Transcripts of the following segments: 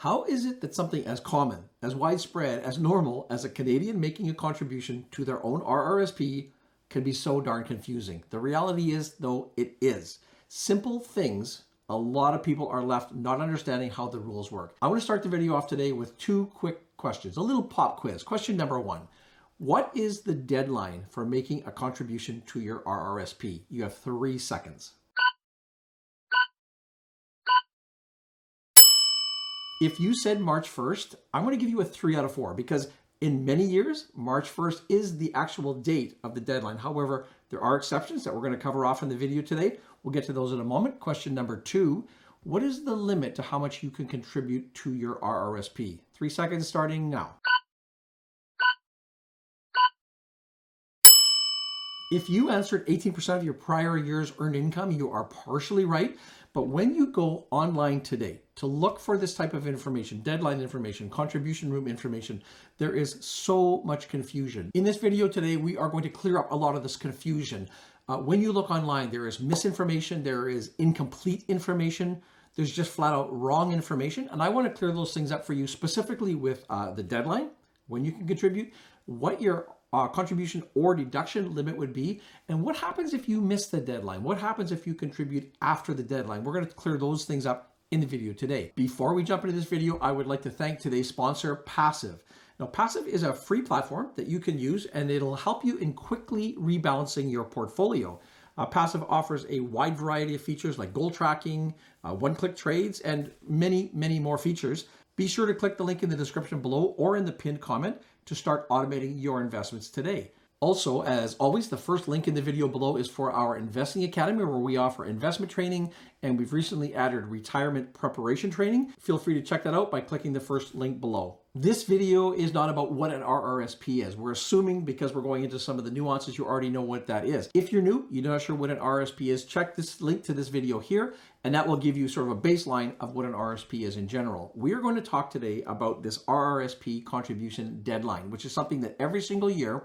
How is it that something as common, as widespread, as normal as a Canadian making a contribution to their own RRSP can be so darn confusing? The reality is, though, it is. Simple things, a lot of people are left not understanding how the rules work. I want to start the video off today with two quick questions, a little pop quiz. Question number one, what is the deadline for making a contribution to your RRSP? You have 3 seconds. If you said March 1st, I'm going to give you a 3 out of 4 because in many years, March 1st is the actual date of the deadline. However, there are exceptions that we're going to cover off in the video today. We'll get to those in a moment. Question number two, what is the limit to how much you can contribute to your RRSP? 3 seconds starting now. If you answered 18% of your prior year's earned income, you are partially right. But when you go online today to look for this type of information, deadline information, contribution room information, there is so much confusion. In this video today, we are going to clear up a lot of this confusion. When you look online, there is misinformation, there is incomplete information, there's just flat out wrong information. And I want to clear those things up for you specifically with the deadline, when you can contribute, what your contribution or deduction limit would be, and what happens if you miss the deadline? What happens if you contribute after the deadline? We're going to clear those things up in the video today. Before we jump into this video, I would like to thank today's sponsor, Passiv. Now, Passiv is a free platform that you can use, and it'll help you in quickly rebalancing your portfolio. Passiv offers a wide variety of features like goal tracking, one-click trades, and many, many more features. Be sure to click the link in the description below or in the pinned comment to start automating your investments today. Also, as always, the first link in the video below is for our Investing Academy, where we offer investment training, and we've recently added retirement preparation training. Feel free to check that out by clicking the first link below. This video is not about what an RRSP is. We're assuming, because we're going into some of the nuances, you already know what that is. If you're new, you're not sure what an RRSP is, check this link to this video here, and that will give you sort of a baseline of what an RRSP is in general. We are going to talk today about this RRSP contribution deadline, which is something that every single year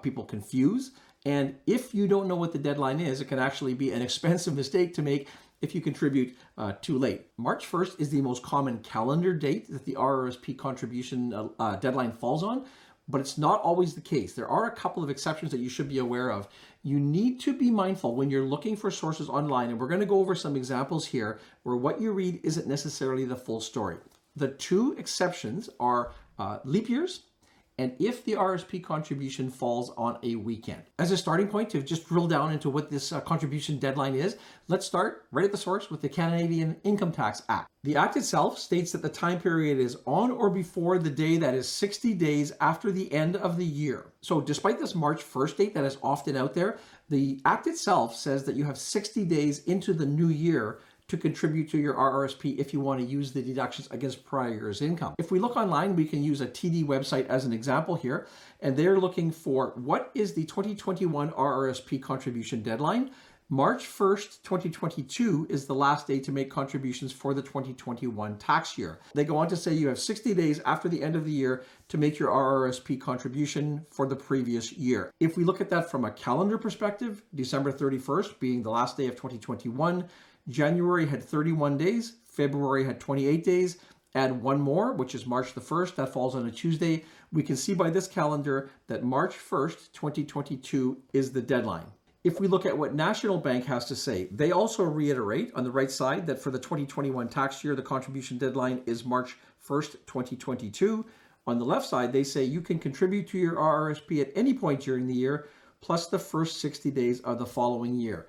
people confuse. And if you don't know what the deadline is, it can actually be an expensive mistake to make if you contribute too late. March 1st is the most common calendar date that the RRSP contribution deadline falls on, but it's not always the case. There are a couple of exceptions that you should be aware of. You need to be mindful when you're looking for sources online, and we're going to go over some examples here where what you read isn't necessarily the full story. The two exceptions are leap years, and if the RRSP contribution falls on a weekend. As a starting point to just drill down into what this contribution deadline is, let's start right at the source with the Canadian Income Tax Act. The act itself states that the time period is on or before the day that is 60 days after the end of the year. So despite this March 1st date that is often out there, the act itself says that you have 60 days into the new year to contribute to your RRSP if you want to use the deductions against prior year's income. If we look online, we can use a TD website as an example here, and they're looking for what is the 2021 RRSP contribution deadline. March 1st, 2022 is the last day to make contributions for the 2021 tax year. They go on to say you have 60 days after the end of the year to make your RRSP contribution for the previous year. If we look at that from a calendar perspective, December 31st being the last day of 2021, January had 31 days, February had 28 days, add one more, which is March the 1st, that falls on a Tuesday. We can see by this calendar that March 1st, 2022 is the deadline. If we look at what National Bank has to say, they also reiterate on the right side that for the 2021 tax year, the contribution deadline is March 1st, 2022. On the left side, they say you can contribute to your RRSP at any point during the year, plus the first 60 days of the following year.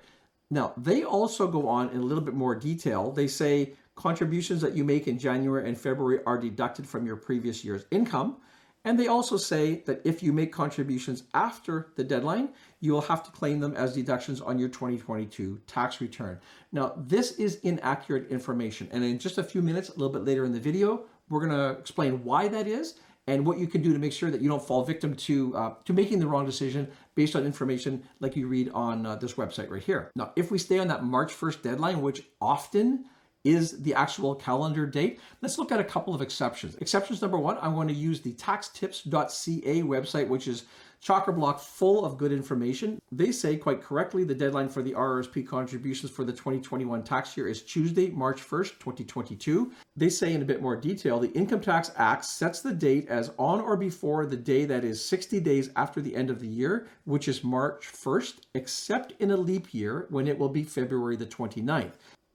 Now, they also go on in a little bit more detail. They say contributions that you make in January and February are deducted from your previous year's income. And they also say that if you make contributions after the deadline, you will have to claim them as deductions on your 2022 tax return. Now, this is inaccurate information. And in just a few minutes, a little bit later in the video, we're going to explain why that is and what you can do to make sure that you don't fall victim to making the wrong decision based on information like you read on this website right here. Now, if we stay on that March 1st deadline, which often is the actual calendar date. Let's look at a couple of exceptions. Exceptions number one, I'm going to use the taxtips.ca website, which is chock-a-block full of good information. They say quite correctly the deadline for the RRSP contributions for the 2021 tax year is Tuesday, March 1st, 2022. They say in a bit more detail, the Income Tax Act sets the date as on or before the day that is 60 days after the end of the year, which is March 1st, except in a leap year when it will be February the 29th.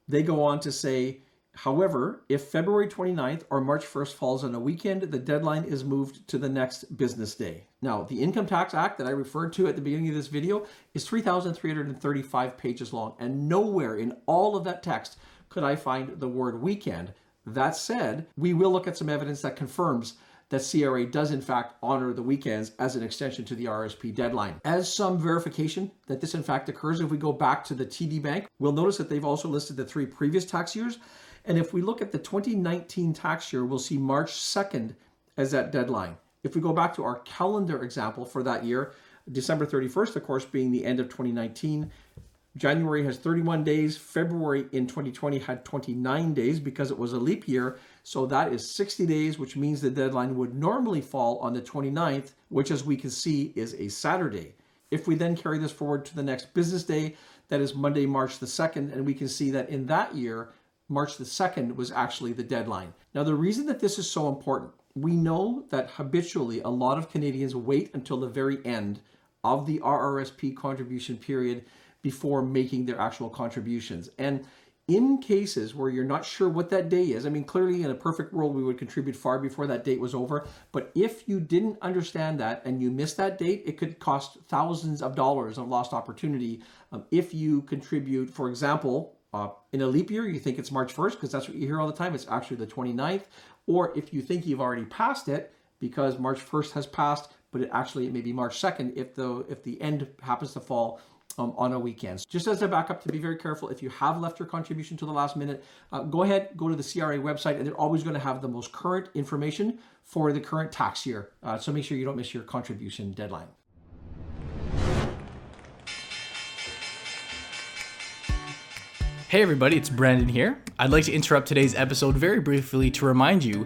They go on to say, however, if February 29th or March 1st falls on a weekend, the deadline is moved to the next business day. Now, the Income Tax Act that I referred to at the beginning of this video is 3,335 pages long, and nowhere in all of that text could I find the word weekend. That said, we will look at some evidence that confirms that CRA does in fact honor the weekends as an extension to the RRSP deadline. As some verification that this in fact occurs, if we go back to the TD Bank, we'll notice that they've also listed the three previous tax years. And if we look at the 2019 tax year, we'll see March 2nd as that deadline. If we go back to our calendar example for that year, December 31st, of course, being the end of 2019, January has 31 days. February in 2020 had 29 days because it was a leap year. So that is 60 days, which means the deadline would normally fall on the 29th, which as we can see is a Saturday. If we then carry this forward to the next business day, that is Monday, March the 2nd, and we can see that in that year, March the 2nd was actually the deadline. Now, the reason that this is so important, we know that habitually a lot of Canadians wait until the very end of the RRSP contribution period before making their actual contributions. And in cases where you're not sure what that day is, I mean, clearly in a perfect world, we would contribute far before that date was over. But if you didn't understand that and you missed that date, it could cost thousands of dollars of lost opportunity. If you contribute, for example, in a leap year, you think it's March 1st because that's what you hear all the time. It's actually the 29th. Or if you think you've already passed it because March 1st has passed, but it may be March 2nd if the end happens to fall on a weekend. Just as a backup, to be very careful, if you have left your contribution to the last minute, go ahead, go to the CRA website, and they're always going to have the most current information for the current tax year. So make sure you don't miss your contribution deadline. Hey everybody, it's Brandon here. I'd like to interrupt today's episode very briefly to remind you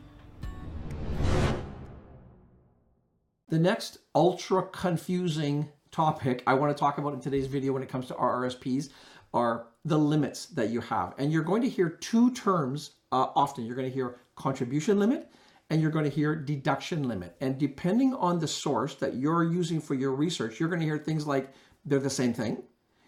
The next ultra confusing topic I want to talk about in today's video when it comes to RRSPs are the limits that you have. And you're going to hear two terms often. You're going to hear contribution limit and you're going to hear deduction limit. And depending on the source that you're using for your research, you're going to hear things like they're the same thing.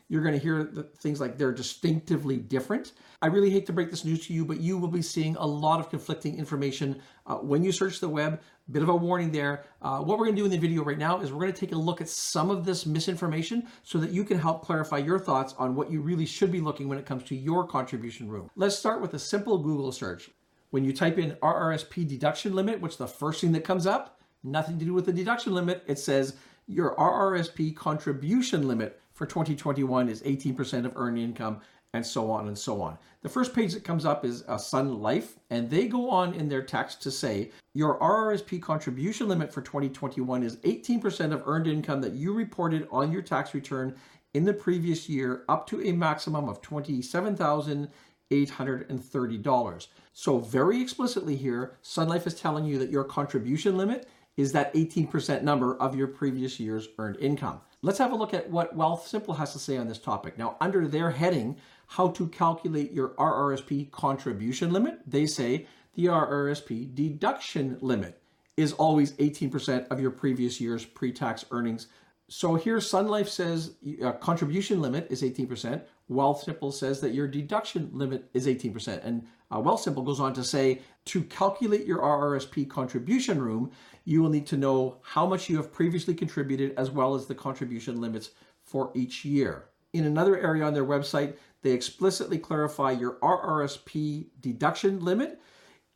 You're going to hear things like they're distinctively different. I really hate to break this news to you, but you will be seeing a lot of conflicting information when you search the web. Bit of a warning there. What we're going to do in the video right now is we're going to take a look at some of this misinformation so that you can help clarify your thoughts on what you really should be looking when it comes to your contribution room. Let's start with a simple Google search. When you type in RRSP deduction limit, what's the first thing that comes up? Nothing to do with the deduction limit. It says your RRSP contribution limit for 2021 is 18% of earned income, and so on and so on. The first page that comes up is Sun Life, and they go on in their text to say, your RRSP contribution limit for 2021 is 18% of earned income that you reported on your tax return in the previous year up to a maximum of $27,830. So very explicitly here, Sun Life is telling you that your contribution limit is that 18% number of your previous year's earned income. Let's have a look at what Wealthsimple has to say on this topic. Now, under their heading, how to calculate your RRSP contribution limit, they say the RRSP deduction limit is always 18% of your previous year's pre-tax earnings So here Sun Life says contribution limit is 18%. Wealthsimple says that your deduction limit is 18%. And Wealthsimple goes on to say, to calculate your RRSP contribution room, you will need to know how much you have previously contributed, as well as the contribution limits for each year. In another area on their website, they explicitly clarify your RRSP deduction limit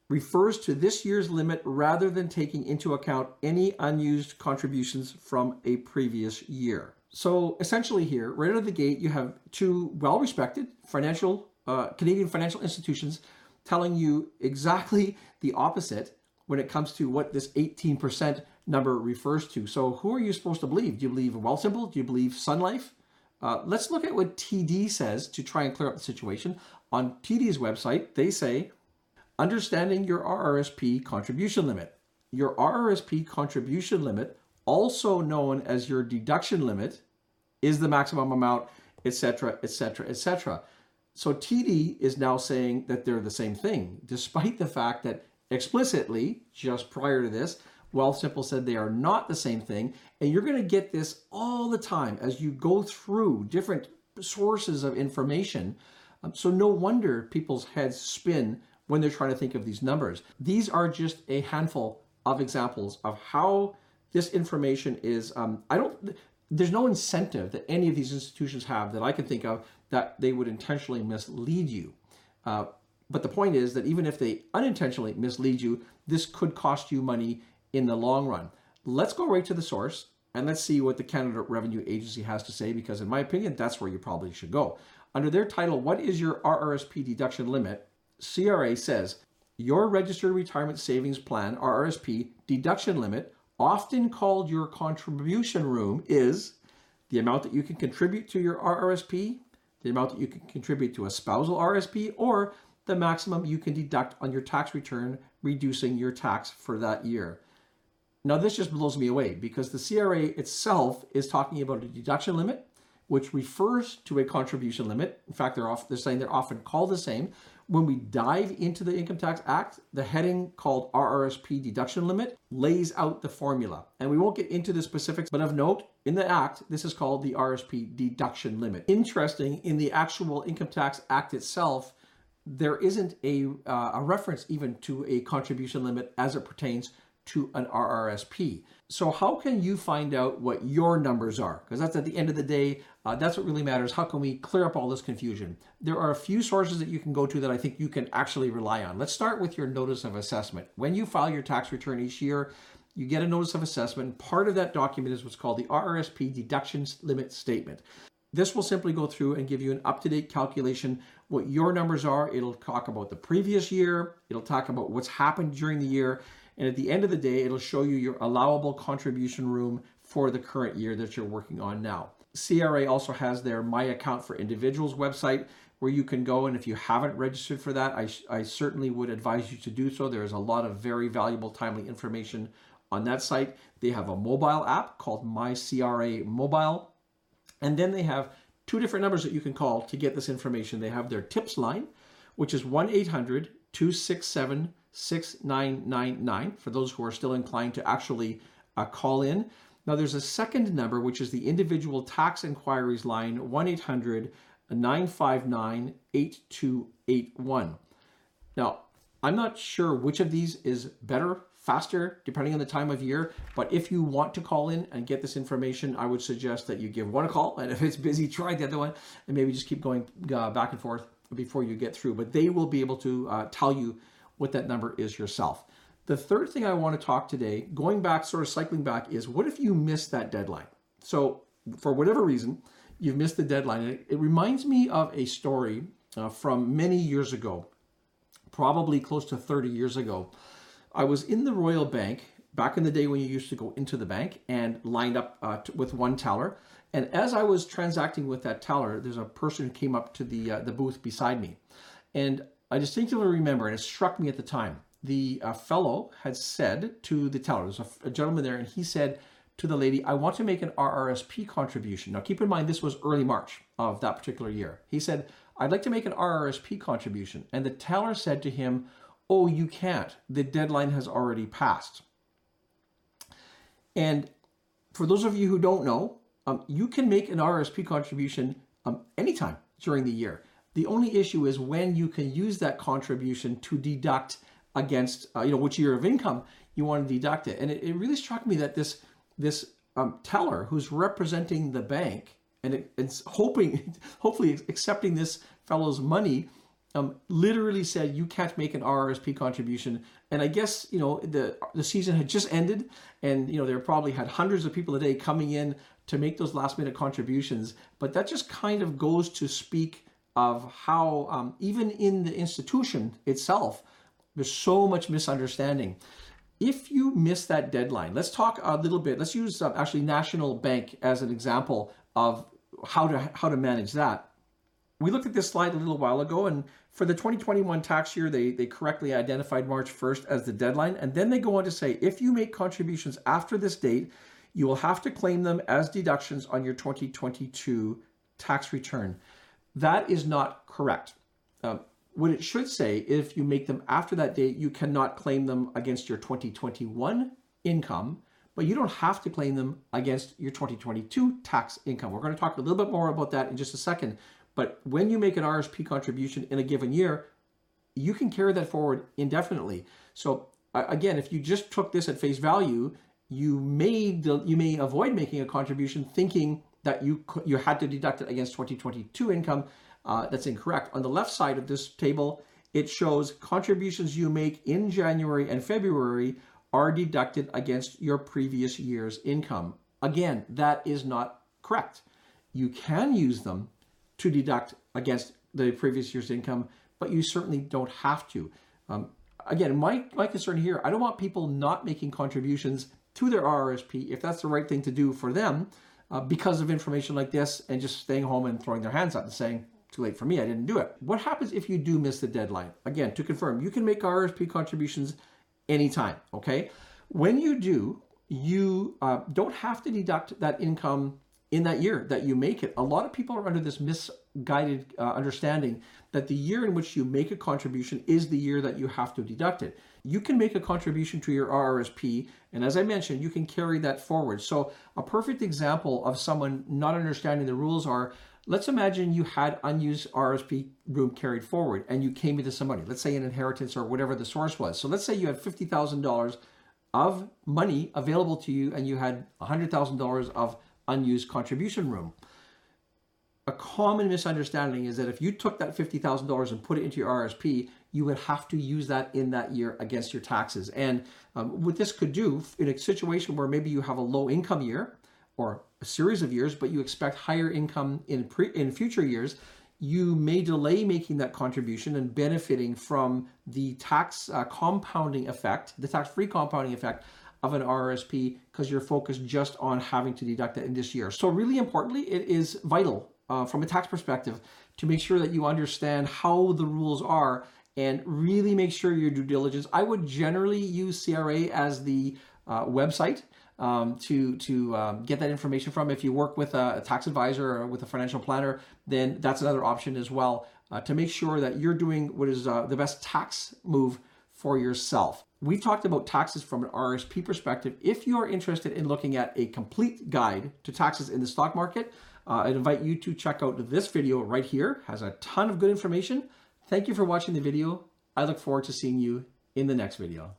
refers to this year's limit rather than taking into account any unused contributions from a previous year. So essentially here, right out of the gate, you have two well-respected Canadian financial institutions telling you exactly the opposite when it comes to what this 18% number refers to. So who are you supposed to believe? Do you believe Wealthsimple? Do you believe Sun Life? Let's look at what TD says to try and clear up the situation. On TD's website, they say, understanding your RRSP contribution limit. Your RRSP contribution limit, also known as your deduction limit, is the maximum amount, etc., etc., etc. So TD is now saying that they're the same thing, despite the fact that explicitly, just prior to this, Wealthsimple said they are not the same thing. And you're going to get this all the time as you go through different sources of information. So no wonder people's heads spin when they're trying to think of these numbers. These are just a handful of examples of how this information is, there's no incentive that any of these institutions have that I can think of that they would intentionally mislead you. But the point is that even if they unintentionally mislead you, this could cost you money in the long run. Let's go right to the source and let's see what the Canada Revenue Agency has to say, because in my opinion, that's where you probably should go. Under their title, what is your RRSP deduction limit? CRA says, your Registered Retirement Savings Plan, RRSP, deduction limit, often called your contribution room, is the amount that you can contribute to your RRSP, the amount that you can contribute to a spousal RRSP, or the maximum you can deduct on your tax return, reducing your tax for that year. Now, this just blows me away, because the CRA itself is talking about a deduction limit, which refers to a contribution limit. In fact, they're saying they're often called the same. When we dive into the Income Tax Act, the heading called RRSP deduction limit lays out the formula. And we won't get into the specifics, but of note, in the Act, this is called the RRSP deduction limit. Interesting, in the actual Income Tax Act itself, there isn't a reference even to a contribution limit as it pertains to an RRSP. So how can you find out what your numbers are? Because that's, at the end of the day, that's what really matters. How can we clear up all this confusion? There are a few sources that you can go to that I think you can actually rely on. Let's start with your notice of assessment. When you file your tax return each year, you get a notice of assessment. Part of that document is what's called the RRSP deductions limit statement. This will simply go through and give you an up-to-date calculation, what your numbers are. It'll talk about the previous year. It'll talk about what's happened during the year. And at the end of the day, it'll show you your allowable contribution room for the current year that you're working on now. CRA also has their My Account for Individuals website where you can go. And if you haven't registered for that, I certainly would advise you to do so. There is a lot of very valuable, timely information on that site. They have a mobile app called My CRA Mobile. And then they have two different numbers that you can call to get this information. They have their tips line, which is 1-800-267-6999 for those who are still inclined to actually call in. Now there's a second number, which is the individual tax inquiries line, 1-800-959-8281. Now, I'm not sure which of these is better, faster, depending on the time of year, but if you want to call in and get this information, I would suggest that you give one a call, and if it's busy, try the other one, and maybe just keep going back and forth before you get through. But they will be able to tell you what that number is yourself. The third thing I want to talk today, going back, sort of cycling back, is what if you miss that deadline? So for whatever reason, you've missed the deadline. And it reminds me of a story from many years ago, probably close to 30 years ago. I was in the Royal Bank back in the day when you used to go into the bank and lined up with one teller. And as I was transacting with that teller, there's a person who came up to the booth beside me. And I distinctly remember, and it struck me at the time, the fellow had said to the teller, there's a gentleman there, and he said to the lady, I want to make an RRSP contribution. Now, keep in mind, this was early March of that particular year. He said, I'd like to make an RRSP contribution. And the teller said to him, oh, you can't. The deadline has already passed. And for those of you who don't know, you can make an RRSP contribution anytime during the year. The only issue is when you can use that contribution to deduct against, which year of income you want to deduct it. And it really struck me that this teller who's representing the bank and it's hopefully accepting this fellow's money, literally said you can't make an RRSP contribution. And I guess the season had just ended, and there probably had hundreds of people a day coming in to make those last minute contributions. But that just kind of goes to speak of how even in the institution itself, there's so much misunderstanding. If you miss that deadline, let's talk a little bit. Let's use actually National Bank as an example of how to manage that. We looked at this slide a little while ago, and for the 2021 tax year, they correctly identified March 1st as the deadline. And then they go on to say, if you make contributions after this date, you will have to claim them as deductions on your 2022 tax return. That is not correct. What it should say, if you make them after that date, you cannot claim them against your 2021 income, but you don't have to claim them against your 2022 tax income. We're going to talk a little bit more about that in just a second. But when you make an RRSP contribution in a given year, you can carry that forward indefinitely. So again, if you just took this at face value, you may avoid making a contribution thinking that you had to deduct it against 2022 income. That's incorrect. On the left side of this table, it shows contributions you make in January and February are deducted against your previous year's income. Again, that is not correct. You can use them to deduct against the previous year's income, but you certainly don't have to. Again, my concern here, I don't want people not making contributions to their RRSP if that's the right thing to do for them because of information like this and just staying home and throwing their hands up and saying, too late for me, I didn't do it. What happens if you do miss the deadline? Again, to confirm, you can make RRSP contributions anytime, okay? When you do, you don't have to deduct that income in that year that you make it. A lot of people are under this misguided understanding that the year in which you make a contribution is the year that you have to deduct it. You can make a contribution to your RRSP, and as I mentioned, you can carry that forward. So a perfect example of someone not understanding the rules are, let's imagine you had unused RRSP room carried forward and you came into some money, let's say an inheritance or whatever the source was. So let's say you had $50,000 of money available to you and you had $100,000 of unused contribution room. A common misunderstanding is that if you took that $50,000 and put it into your RRSP, you would have to use that in that year against your taxes. And what this could do in a situation where maybe you have a low income year or a series of years, but you expect higher income in future years, you may delay making that contribution and benefiting from the tax compounding effect, the tax-free compounding effect of an RRSP, because you're focused just on having to deduct it in this year. So really importantly, it is vital from a tax perspective to make sure that you understand how the rules are and really make sure your due diligence. I would generally use CRA as the website to get that information from. If you work with a tax advisor or with a financial planner, then that's another option as well to make sure that you're doing what is the best tax move for yourself. We've talked about taxes from an RRSP perspective. If you are interested in looking at a complete guide to taxes in the stock market, I'd invite you to check out this video right here. It has a ton of good information. Thank you for watching the video. I look forward to seeing you in the next video.